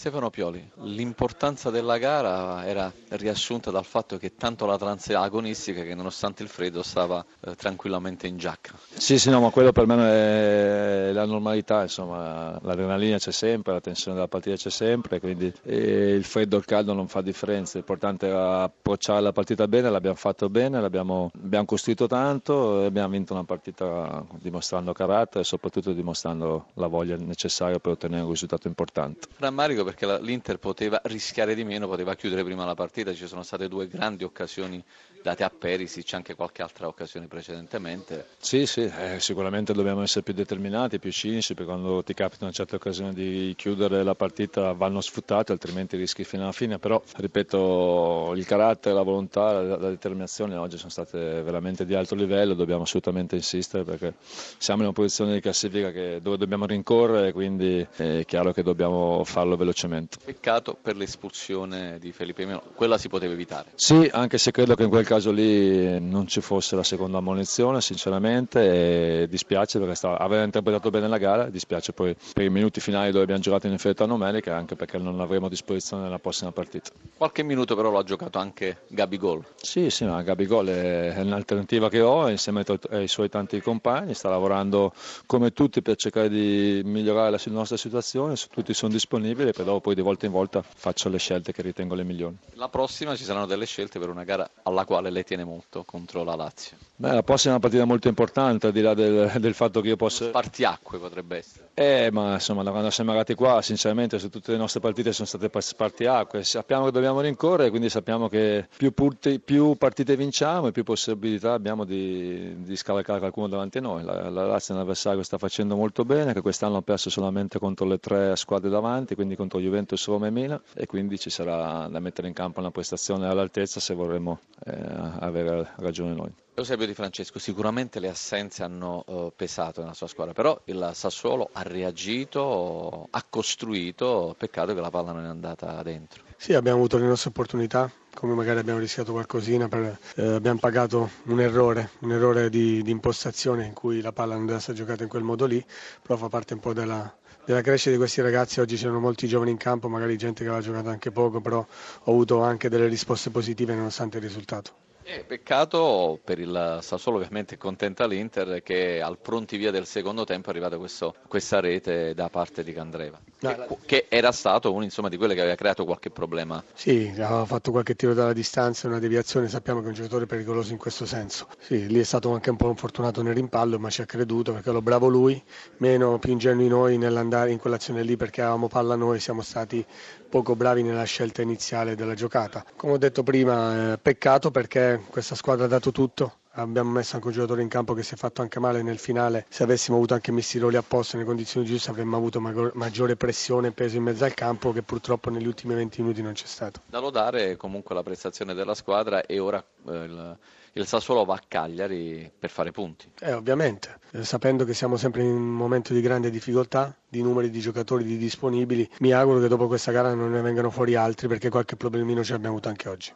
Stefano Pioli, l'importanza della gara era riassunta dal fatto che tanto la trance agonistica che nonostante il freddo stava tranquillamente in giacca. Sì, no, ma quello per me è la normalità, insomma, l'adrenalina c'è sempre, la tensione della partita c'è sempre, quindi il freddo e il caldo non fa differenza, l'importante era approcciare la partita bene, l'abbiamo fatto bene, abbiamo costruito tanto e abbiamo vinto una partita dimostrando carattere e soprattutto dimostrando la voglia necessaria per ottenere un risultato importante. Rammarico perché l'Inter poteva rischiare di meno, poteva chiudere prima la partita, ci sono state due grandi occasioni date a Perisic, anche qualche altra occasione precedentemente. Sì, sicuramente dobbiamo essere più determinati, più cinici, perché quando ti capita una certa occasione di chiudere la partita vanno sfruttate, altrimenti rischi fino alla fine, però ripeto, il carattere, la volontà, la determinazione oggi sono state veramente di alto livello, dobbiamo assolutamente insistere perché siamo in una posizione di classifica dove dobbiamo rincorrere, quindi è chiaro che dobbiamo farlo velocemente. Peccato per l'espulsione di Felipe Melo, quella si poteva evitare. Sì, anche se credo che in quel caso lì non ci fosse la seconda ammonizione, sinceramente, e dispiace perché aveva interpretato bene la gara, dispiace poi per i minuti finali dove abbiamo giocato in inferiorità numerica, anche perché non avremo a disposizione nella prossima partita. Qualche minuto però lo ha giocato anche Gabigol. Sì, ma Gabigol è un'alternativa che ho insieme ai suoi tanti compagni, sta lavorando come tutti per cercare di migliorare la nostra situazione, tutti sono disponibili per poi di volta in volta faccio le scelte che ritengo le migliori. La prossima ci saranno delle scelte per una gara alla quale lei tiene molto, contro la Lazio. La prossima è una partita molto importante, al di là del fatto che io posso... Spartiacque potrebbe essere. Ma insomma, quando siamo arrivati qua, sinceramente, su tutte le nostre partite sono state spartiacque. Sappiamo che dobbiamo rincorrere, quindi sappiamo che più partite vinciamo e più possibilità abbiamo di scavalcare qualcuno davanti a noi. La Lazio è un avversario che sta facendo molto bene, che quest'anno ha perso solamente contro le tre squadre davanti, quindi contro Juventus, Roma e Mila, e quindi ci sarà da mettere in campo una prestazione all'altezza se vorremmo avere ragione noi. Eusebio Di Francesco, sicuramente le assenze hanno pesato nella sua squadra, però il Sassuolo ha reagito, ha costruito, peccato che la palla non è andata dentro. Sì, abbiamo avuto le nostre opportunità, come magari abbiamo rischiato qualcosina, abbiamo pagato un errore di impostazione in cui la palla non deve essere giocata in quel modo lì, però fa parte un po' della crescita di questi ragazzi. Oggi c'erano molti giovani in campo, magari gente che aveva giocato anche poco, però ho avuto anche delle risposte positive nonostante il risultato. Peccato per il Sassuolo, ovviamente contenta l'Inter che al pronti via del secondo tempo è arrivata questa rete da parte di Candreva, che era stato uno di quelle che aveva creato qualche problema. Sì, aveva fatto qualche tiro dalla distanza, una deviazione, sappiamo che è un giocatore pericoloso in questo senso. Sì, lì è stato anche un po' infortunato nel rimpallo, ma ci ha creduto perché lo bravo lui, più ingenui noi nell'andare in quell'azione lì perché avevamo palla noi, siamo stati poco bravi nella scelta iniziale della giocata. Come ho detto prima, peccato perché questa squadra ha dato tutto, abbiamo messo anche un giocatore in campo che si è fatto anche male nel finale, se avessimo avuto anche messi i ruoli a posto nelle condizioni giuste avremmo avuto maggiore pressione e peso in mezzo al campo che purtroppo negli ultimi 20 minuti non c'è stato. Da lodare comunque la prestazione della squadra e ora il Sassuolo va a Cagliari per fare punti. Ovviamente, sapendo che siamo sempre in un momento di grande difficoltà, di numeri di giocatori disponibili, mi auguro che dopo questa gara non ne vengano fuori altri perché qualche problemino ci abbiamo avuto anche oggi.